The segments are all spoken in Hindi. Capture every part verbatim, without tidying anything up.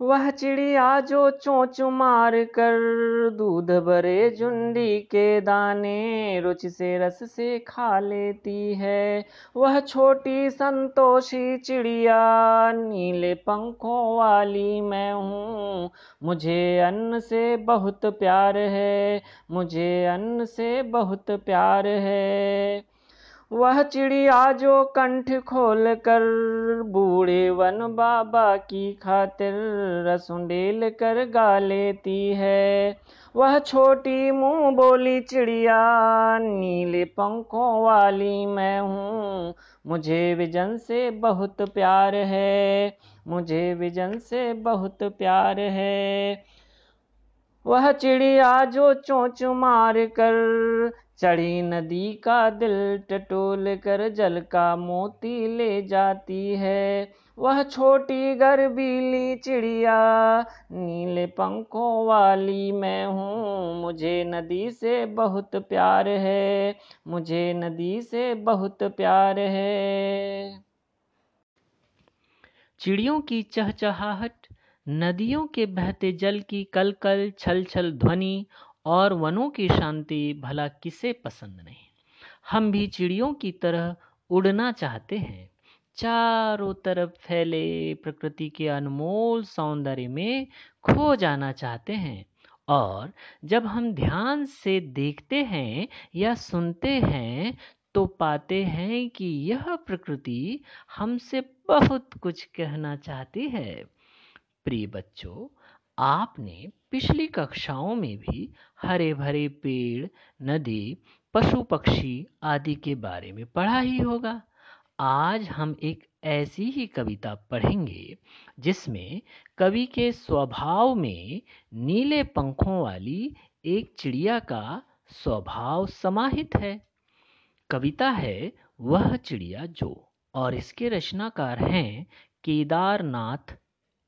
वह चिड़िया जो चोंच मार कर दूध भरे झुंडी के दाने रुच से रस से खा लेती है। वह छोटी संतोषी चिड़िया नीले पंखों वाली मैं हूँ। मुझे अन्न से बहुत प्यार है, मुझे अन्न से बहुत प्यार है। वह चिड़िया जो कंठ खोल कर बूढ़े वन बाबा की खातिर रस उंडेल कर गा लेती है। वह छोटी मुँह बोली चिड़िया नीले पंखों वाली मैं हूँ। मुझे विजन से बहुत प्यार है, मुझे विजन से बहुत प्यार है। वह चिड़िया जो चोंच मार कर चढ़ी नदी का दिल टटोल कर जल का मोती ले जाती है। वह छोटी गर्भीली चिड़िया नीले पंखों वाली मैं हूँ। मुझे नदी से बहुत प्यार है, मुझे नदी से बहुत प्यार है। चिड़ियों की चहचहाहट, नदियों के बहते जल की कलकल छल छल ध्वनि और वनों की शांति भला किसे पसंद नहीं। हम भी चिड़ियों की तरह उड़ना चाहते हैं। चारों तरफ फैले प्रकृति के अनमोल सौंदर्य में खो जाना चाहते हैं। और जब हम ध्यान से देखते हैं या सुनते हैं तो पाते हैं कि यह प्रकृति हमसे बहुत कुछ कहना चाहती है। प्रिय बच्चों, आपने पिछली कक्षाओं में भी हरे भरे पेड़, नदी, पशु पक्षी आदि के बारे में पढ़ा ही होगा। आज हम एक ऐसी ही कविता पढ़ेंगे जिसमें कवि के स्वभाव में नीले पंखों वाली एक चिड़िया का स्वभाव समाहित है। कविता है वह चिड़िया जो, और इसके रचनाकार हैं केदारनाथ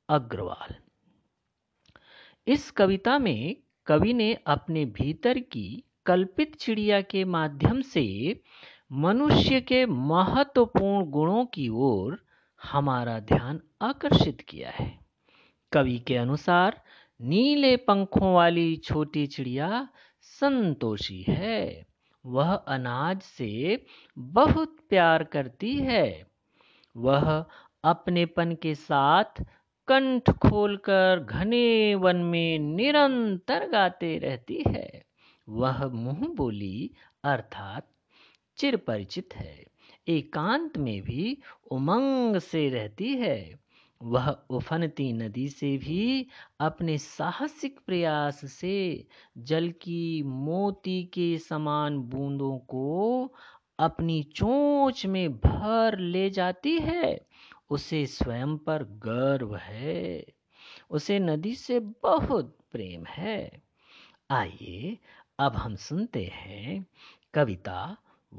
अग्रवाल। इस कविता में कवि ने अपने भीतर की कल्पित चिड़िया के माध्यम से मनुष्य के महत्वपूर्ण गुणों की ओर हमारा ध्यान आकर्षित किया है। कवि के अनुसार नीले पंखों वाली छोटी चिड़िया संतोषी है। वह अनाज से बहुत प्यार करती है। वह अपनेपन के साथ कंठ खोलकर घने वन में निरंतर गाते रहती है। वह मुंह बोली अर्थात चिरपरिचित है। एकांत में भी उमंग से रहती है। वह उफनती नदी से भी अपने साहसिक प्रयास से जल की मोती के समान बूंदों को अपनी चोंच में भर ले जाती है। उसे स्वयं पर गर्व है। उसे नदी से बहुत प्रेम है। आइए अब हम सुनते हैं कविता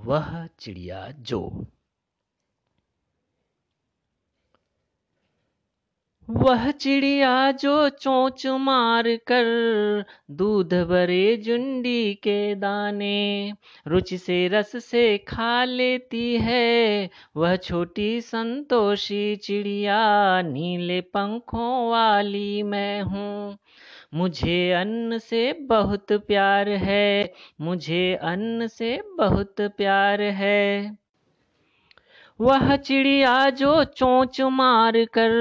वह चिड़िया जो। वह चिड़िया जो चोंच मार कर दूध भरे झुंडी के दाने रुचि से रस से खा लेती है। वह छोटी संतोषी चिड़िया नीले पंखों वाली मैं हूँ। मुझे अन्न से बहुत प्यार है, मुझे अन्न से बहुत प्यार है। वह चिड़िया जो चोंच मार कर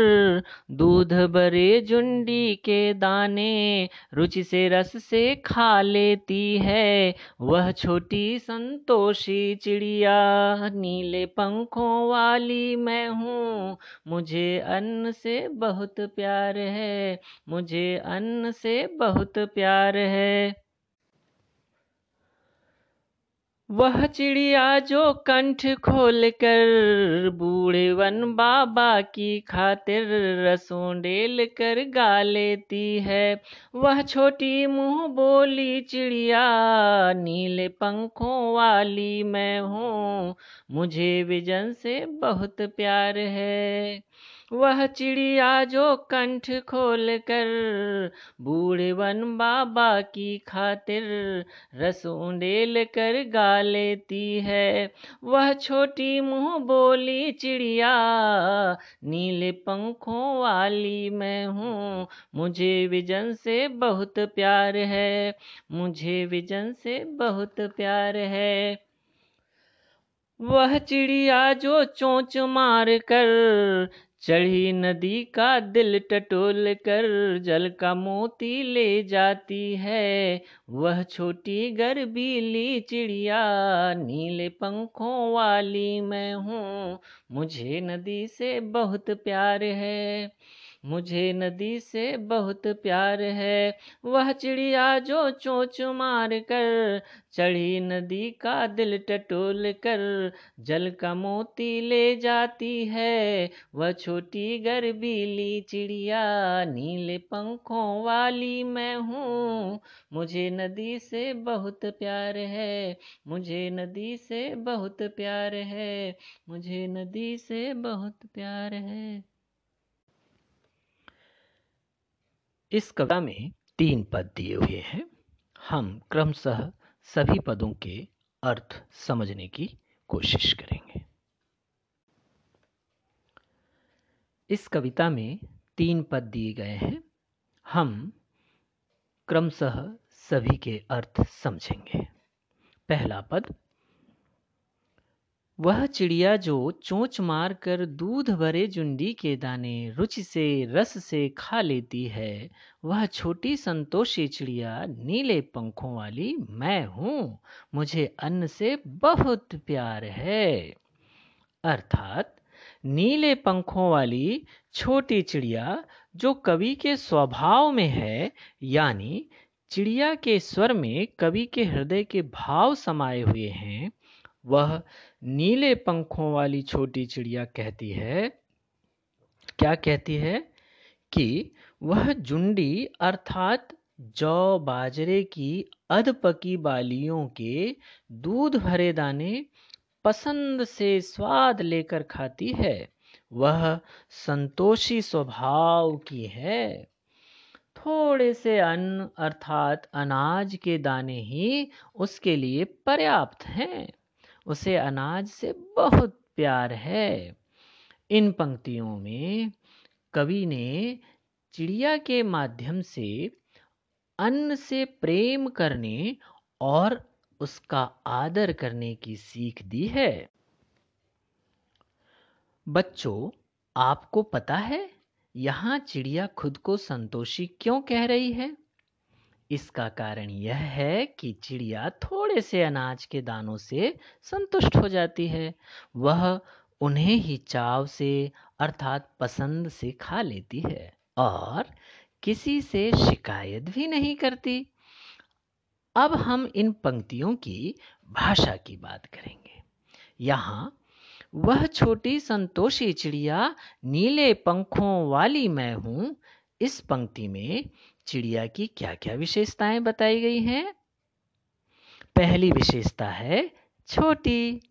दूध भरे झुंडी के दाने रुचि से रस से खा लेती है। वह छोटी संतोषी चिड़िया नीले पंखों वाली मैं हूँ। मुझे अन्न से बहुत प्यार है, मुझे अन्न से बहुत प्यार है। वह चिड़िया जो कंठ खोल कर बूढ़े वन बाबा की खातिर रस उंडेल कर गा लेती है। वह छोटी मुँह बोली चिड़िया नीले पंखों वाली मैं हूँ। मुझे विजन से बहुत प्यार है, वह चिड़िया जो कंठ खोल कर बूढ़े वन बाबा की खातिर रस उंडेल कर गा लेती है। वह छोटी मुँह बोली चिड़िया नीले पंखों वाली मैं हूँ, मुझे विजन से बहुत प्यार है, मुझे विजन से बहुत प्यार है। वह चिड़िया जो चोंच मार कर चढ़ी नदी का दिल टटोल कर जल का मोती ले जाती है। वह छोटी गर्बीली चिड़िया नीले पंखों वाली मैं हूँ, मुझे नदी से बहुत प्यार है, मुझे नदी से बहुत प्यार है। वह चिड़िया जो चोंच मार कर चढ़ी नदी का दिल टटोल कर जल का मोती ले जाती है। वह छोटी गर्बीली चिड़िया नीले पंखों वाली मैं हूँ, मुझे नदी से बहुत प्यार है, मुझे नदी से बहुत प्यार है, मुझे नदी से बहुत प्यार है। इस कविता में तीन पद दिए हुए हैं। हम क्रमशः सभी पदों के अर्थ समझने की कोशिश करेंगे। इस कविता में तीन पद दिए गए हैं। हम क्रमशः सभी के अर्थ समझेंगे। पहला पद, वह चिड़िया जो चोंच मार कर दूध भरे जुंडी के दाने रुचि से रस से खा लेती है, वह छोटी संतोषी चिड़िया नीले पंखों वाली मैं हूँ, मुझे अन्न से बहुत प्यार है। अर्थात नीले पंखों वाली छोटी चिड़िया जो कवि के स्वभाव में है, यानी चिड़िया के स्वर में कवि के हृदय के भाव समाये हुए हैं, वह नीले पंखों वाली छोटी चिड़िया कहती है, क्या कहती है कि वह जुंडी अर्थात जौ बाजरे की अधपकी बालियों के दूध भरे दाने पसंद से स्वाद लेकर खाती है। वह संतोषी स्वभाव की है। थोड़े से अन्न अर्थात अनाज के दाने ही उसके लिए पर्याप्त हैं, उसे अनाज से बहुत प्यार है। इन पंक्तियों में कवि ने चिड़िया के माध्यम से अन्न से प्रेम करने और उसका आदर करने की सीख दी है। बच्चों, आपको पता है यहाँ चिड़िया खुद को संतोषी क्यों कह रही है? इसका कारण यह है कि चिड़िया थोड़े से अनाज के दानों से संतुष्ट हो जाती है, वह उन्हें ही चाव से अर्थात पसंद से खा लेती है और किसी से शिकायत भी नहीं करती। अब हम इन पंक्तियों की भाषा की बात करेंगे। यहाँ वह छोटी संतोषी चिड़िया नीले पंखों वाली मैं हूँ, इस पंक्ति में चिड़िया की क्या क्या विशेषताएं बताई गई हैं? पहली विशेषता है छोटी,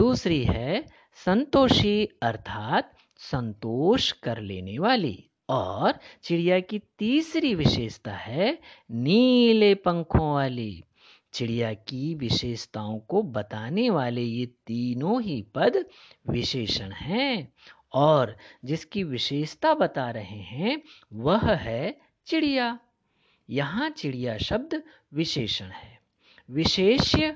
दूसरी है संतोषी अर्थात संतोष कर लेने वाली, और चिड़िया की तीसरी विशेषता है नीले पंखों वाली। चिड़िया की विशेषताओं को बताने वाले ये तीनों ही पद विशेषण हैं और जिसकी विशेषता बता रहे हैं वह है चिड़िया। यहाँ चिड़िया शब्द विशेषण है, विशेष्य।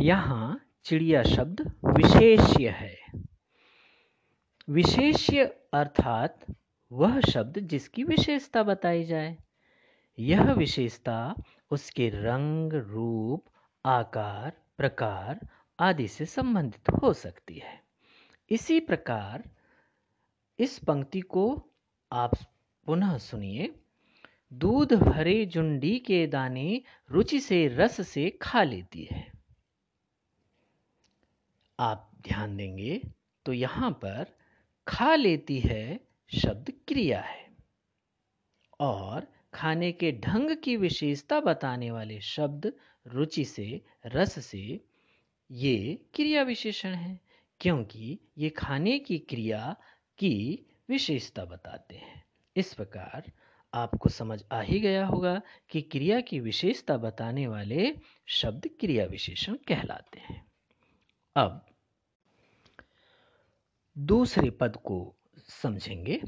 यहाँ चिड़िया शब्द विशेष्य है। विशेष्य अर्थात वह शब्द जिसकी विशेषता बताई जाए। यह विशेषता उसके रंग, रूप, आकार, प्रकार आदि से संबंधित हो सकती है। इसी प्रकार इस पंक्ति को आप पुनः सुनिए। दूध भरे जुंडी के दाने रुचि से रस से खा लेती है। आप ध्यान देंगे तो यहाँ पर खा लेती है शब्द क्रिया है और खाने के ढंग की विशेषता बताने वाले शब्द रुचि से रस से ये क्रिया विशेषण है। क्योंकि ये खाने की क्रिया की विशेषता बताते हैं। इस प्रकार आपको समझ आ ही गया होगा कि क्रिया की विशेषता बताने वाले शब्द क्रिया विशेषण कहलाते हैं। अब दूसरे पद को समझेंगे।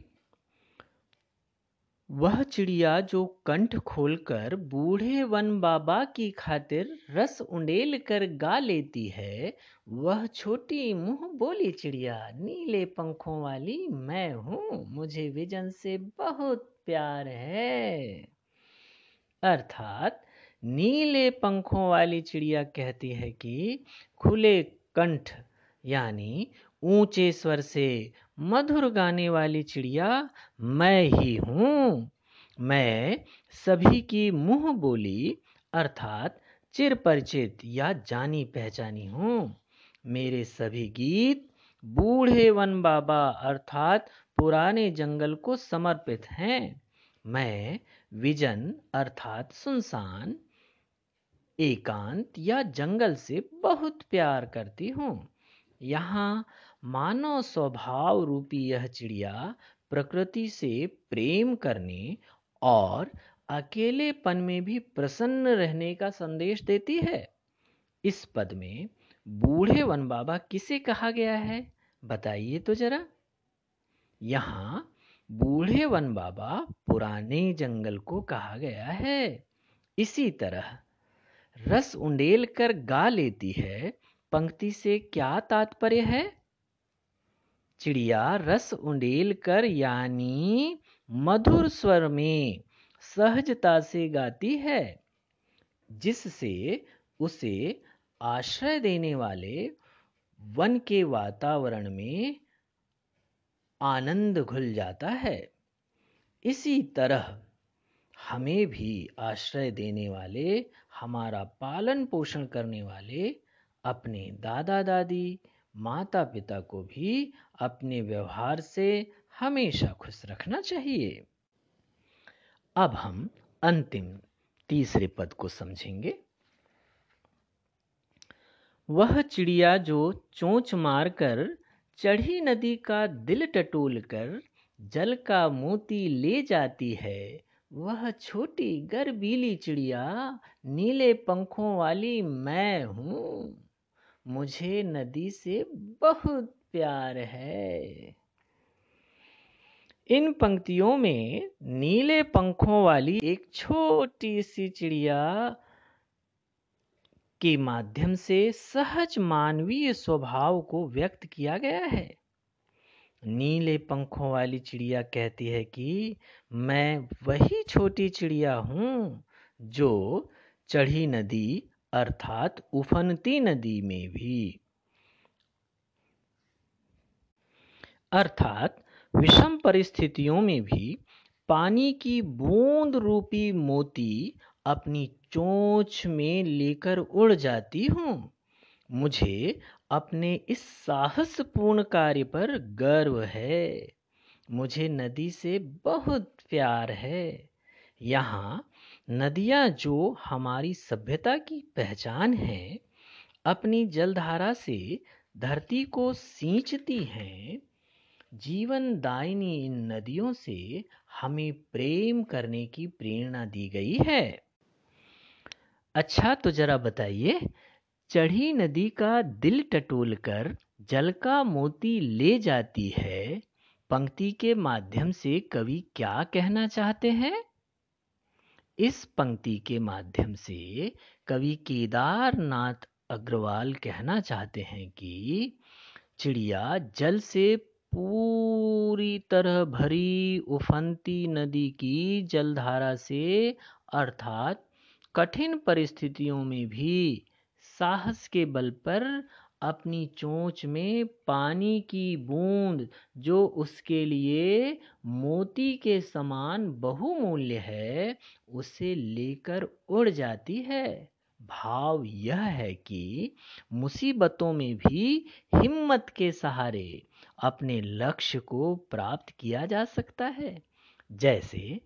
वह चिड़िया जो कंठ खोलकर बूढ़े वन बाबा की खातिर रस उंडेल कर गा लेती है, वह छोटी मुंह बोली चिड़िया नीले पंखों वाली मैं हूं, मुझे विजन से बहुत प्यार है। अर्थात नीले पंखों वाली चिड़िया कहती है कि खुले कंठ यानी ऊंचे स्वर से मधुर गाने वाली चिड़िया मैं ही हूँ। मैं सभी की मुँह बोली अर्थात चिर परिचित या जानी पहचानी हूँ। मेरे सभी गीत बूढ़े वन बाबा अर्थात पुराने जंगल को समर्पित हैं। मैं विजन अर्थात सुनसान, एकांत या जंगल से बहुत प्यार करती हूँ। यहाँ मानव स्वभाव रूपी यह चिड़िया प्रकृति से प्रेम करने और अकेलेपन में भी प्रसन्न रहने का संदेश देती है। इस पद में बूढ़े वन बाबा किसे कहा गया है बताइए तो जरा। यहाँ बूढ़े वन बाबा पुराने जंगल को कहा गया है। इसी तरह रस उंडेल कर गा लेती है पंक्ति से क्या तात्पर्य है? चिड़िया रस उंडेल कर यानी मधुर स्वर में सहजता से गाती है, जिससे उसे आश्रय देने वाले वन के वातावरण में आनंद घुल जाता है। इसी तरह हमें भी आश्रय देने वाले, हमारा पालन पोषण करने वाले अपने दादा दादी, माता पिता को भी अपने व्यवहार से हमेशा खुश रखना चाहिए। अब हम अंतिम तीसरे पद को समझेंगे। वह चिड़िया जो चोंच मारकर चढ़ी नदी का दिल टटोलकर जल का मोती ले जाती है, वह छोटी गर्वीली चिड़िया नीले पंखों वाली मैं हूँ, मुझे नदी से बहुत प्यार है। इन पंक्तियों में नीले पंखों वाली एक छोटी सी चिड़िया के माध्यम से सहज मानवीय स्वभाव को व्यक्त किया गया है। नीले पंखों वाली चिड़िया कहती है कि मैं वही छोटी चिड़िया हूँ जो चढ़ी नदी अर्थात उफनती नदी में भी अर्थात विषम परिस्थितियों में भी पानी की बूंद रूपी मोती अपनी चोंच में लेकर उड़ जाती हूँ। मुझे अपने इस साहसपूर्ण कार्य पर गर्व है। मुझे नदी से बहुत प्यार है। यहाँ नदियाँ जो हमारी सभ्यता की पहचान है, अपनी जलधारा से धरती को सींचती हैं। जीवनदायिनी इन नदियों से हमें प्रेम करने की प्रेरणा दी गई है। अच्छा तो जरा बताइए, चढ़ी नदी का दिल टटोलकर जल का मोती ले जाती है पंक्ति के माध्यम से कवि क्या कहना चाहते हैं? इस पंक्ति के माध्यम से कवि केदारनाथ अग्रवाल कहना चाहते हैं कि चिड़िया जल से पूरी तरह भरी उफनती नदी की जलधारा से अर्थात कठिन परिस्थितियों में भी साहस के बल पर अपनी चोंच में पानी की बूंद, जो उसके लिए मोती के समान बहुमूल्य है, उसे लेकर उड़ जाती है। भाव यह है कि मुसीबतों में भी हिम्मत के सहारे अपने लक्ष्य को प्राप्त किया जा सकता है। जैसे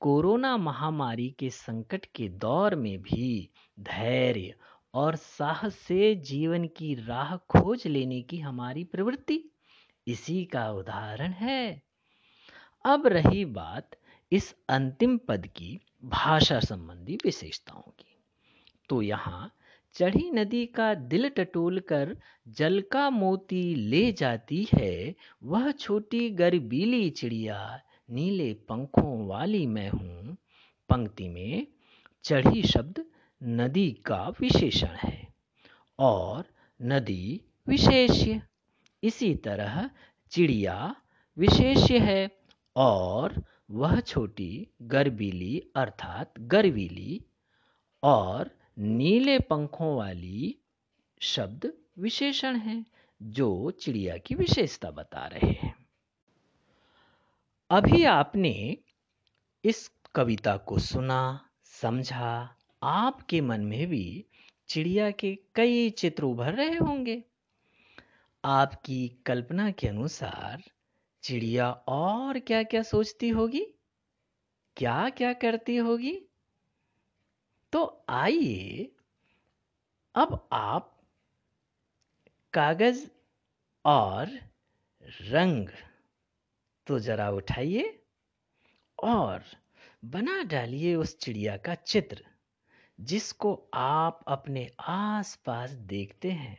कोरोना महामारी के संकट के दौर में भी धैर्य और साहस से जीवन की राह खोज लेने की हमारी प्रवृत्ति इसी का उदाहरण है। अब रही बात इस अंतिम पद की भाषा संबंधी विशेषताओं की, तो यहाँ चढ़ी नदी का दिल टटोलकर जल का मोती ले जाती है, वह छोटी गरबीली चिड़िया नीले पंखों वाली मैं हूँ। पंक्ति में चढ़ी शब्द नदी का विशेषण है और नदी विशेष्य, इसी तरह चिड़िया विशेष्य है और वह छोटी गरबीली अर्थात गर्वीली और नीले पंखों वाली शब्द विशेषण है जो चिड़िया की विशेषता बता रहे हैं। अभी आपने इस कविता को सुना, समझा, आपके मन में भी चिड़िया के कई चित्र उभर रहे होंगे। आपकी कल्पना के अनुसार चिड़िया और क्या क्या सोचती होगी, क्या क्या करती होगी। तो आइए अब आप कागज और रंग तो जरा उठाइए और बना डालिए उस चिड़िया का चित्र जिसको आप अपने आसपास देखते हैं।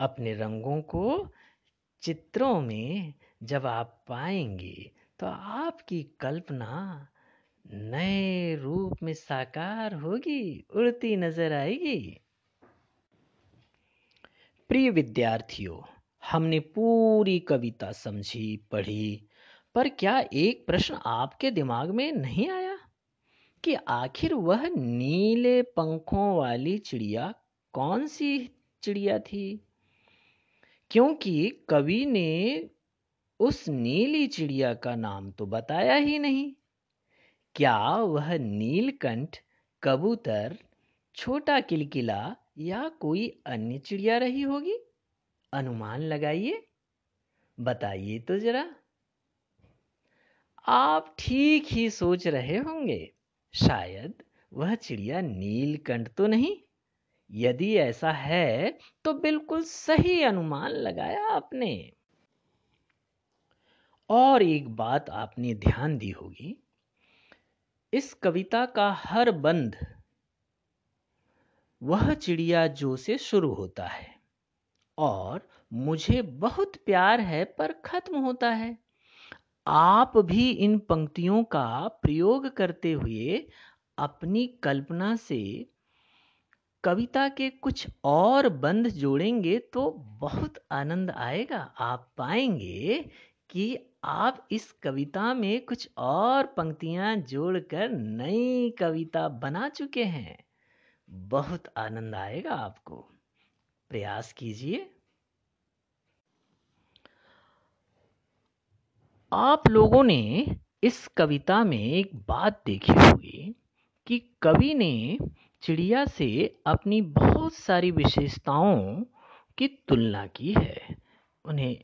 अपने रंगों को चित्रों में जब आप पाएंगे तो आपकी कल्पना नए रूप में साकार होगी, उड़ती नजर आएगी। प्रिय विद्यार्थियों, हमने पूरी कविता समझी, पढ़ी, पर क्या एक प्रश्न आपके दिमाग में नहीं आया कि आखिर वह नीले पंखों वाली चिड़िया कौन सी चिड़िया थी? क्योंकि कवि ने उस नीली चिड़िया का नाम तो बताया ही नहीं। क्या वह नीलकंठ, कबूतर, छोटा किलकिला या कोई अन्य चिड़िया रही होगी? अनुमान लगाइए, बताइए तो जरा। आप ठीक ही सोच रहे होंगे, शायद वह चिड़िया नीलकंठ तो नहीं। यदि ऐसा है तो बिल्कुल सही अनुमान लगाया आपने। और एक बात आपने ध्यान दी होगी, इस कविता का हर बंद वह चिड़िया जो से शुरू होता है और मुझे बहुत प्यार है पर खत्म होता है। आप भी इन पंक्तियों का प्रयोग करते हुए अपनी कल्पना से कविता के कुछ और बंद जोड़ेंगे तो बहुत आनंद आएगा। आप पाएंगे कि आप इस कविता में कुछ और पंक्तियाँ जोड़कर नई कविता बना चुके हैं। बहुत आनंद आएगा आपको, प्रयास कीजिए। आप लोगों ने इस कविता में एक बात देखी होगी कि कवि ने चिड़िया से अपनी बहुत सारी विशेषताओं की तुलना की है, उन्हें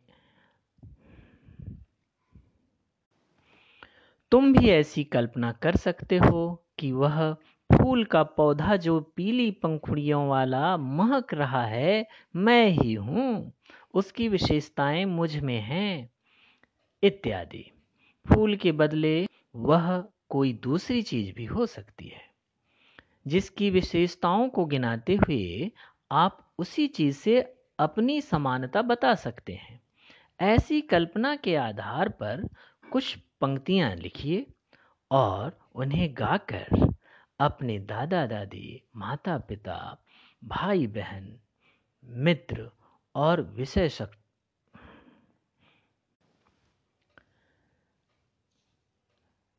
तुम भी ऐसी कल्पना कर सकते हो कि वह फूल का पौधा जो पीली पंखुड़ियों वाला महक रहा है, मैं ही हूँ, उसकी विशेषताएं मुझ में हैं, इत्यादि। फूल के बदले वह कोई दूसरी चीज भी हो सकती है जिसकी विशेषताओं को गिनाते हुए आप उसी चीज से अपनी समानता बता सकते हैं। ऐसी कल्पना के आधार पर कुछ पंक्तियाँ लिखिए और उन्हें गाकर अपने दादा दादी, माता पिता, भाई बहन, मित्र और विशेषज्ञ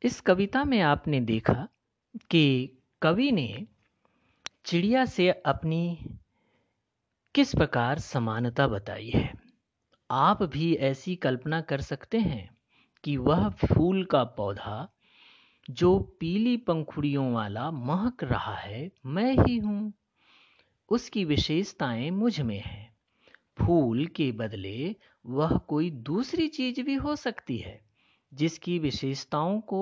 इस कविता में आपने देखा कि कवि ने चिड़िया से अपनी किस प्रकार समानता बताई है। आप भी ऐसी कल्पना कर सकते हैं कि वह फूल का पौधा जो पीली पंखुड़ियों वाला महक रहा है, मैं ही हूँ, उसकी विशेषताएं मुझ में हैं। फूल के बदले वह कोई दूसरी चीज भी हो सकती है जिसकी विशेषताओं को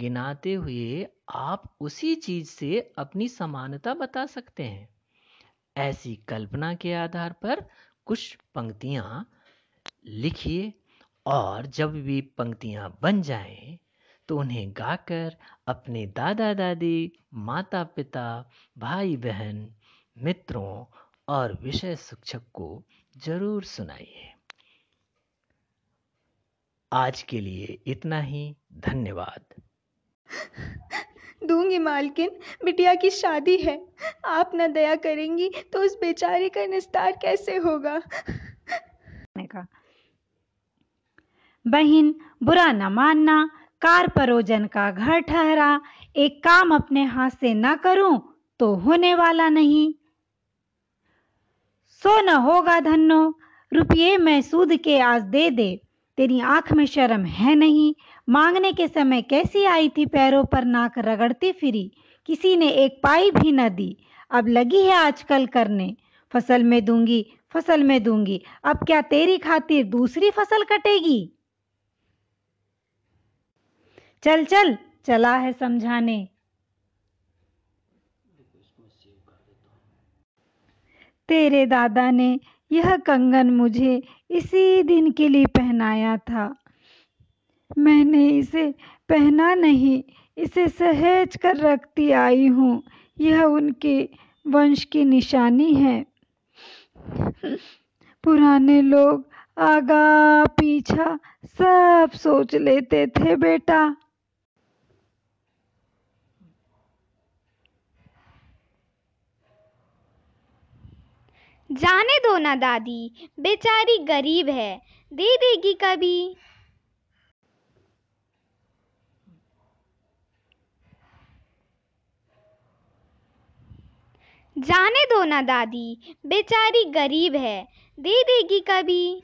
गिनाते हुए आप उसी चीज से अपनी समानता बता सकते हैं। ऐसी कल्पना के आधार पर कुछ पंक्तियाँ लिखिए और जब भी पंक्तियाँ बन जाएं तो उन्हें गाकर अपने दादा दादी, माता पिता, भाई बहन, मित्रों और विषय शिक्षक को जरूर सुनाइए। आज के लिए इतना ही, धन्यवाद। दूंगी मालकिन, बिटिया की शादी है, आप न दया करेंगी तो उस बेचारे का निस्तार कैसे होगा। बहन, बुरा न मानना, कार परोजन का घर ठहरा, एक काम अपने हाथ से ना करूं तो होने वाला नहीं। सो न होगा धन्नो, रुपये मैं सूद के आज दे दे, तेरी आंख में शर्म है नहीं। मांगने के समय कैसी आई थी, पैरों पर नाक रगड़ती फिरी, किसी ने एक पाई भी न दी। अब लगी है आजकल करने, फसल में दूंगी, फसल में दूंगी, अब क्या तेरी खातिर दूसरी फसल कटेगी। चल चल, चला है समझाने। तेरे दादा ने यह कंगन मुझे इसी दिन के लिए पहनाया था, मैंने इसे पहना नहीं, इसे सहेज कर रखती आई हूँ, यह उनके वंश की निशानी है। पुराने लोग आगा पीछा सब सोच लेते थे बेटा। जाने दो ना दादी, बेचारी गरीब है, दे देगी कभी। जाने दो ना दादी, बेचारी गरीब है, दे देगी कभी।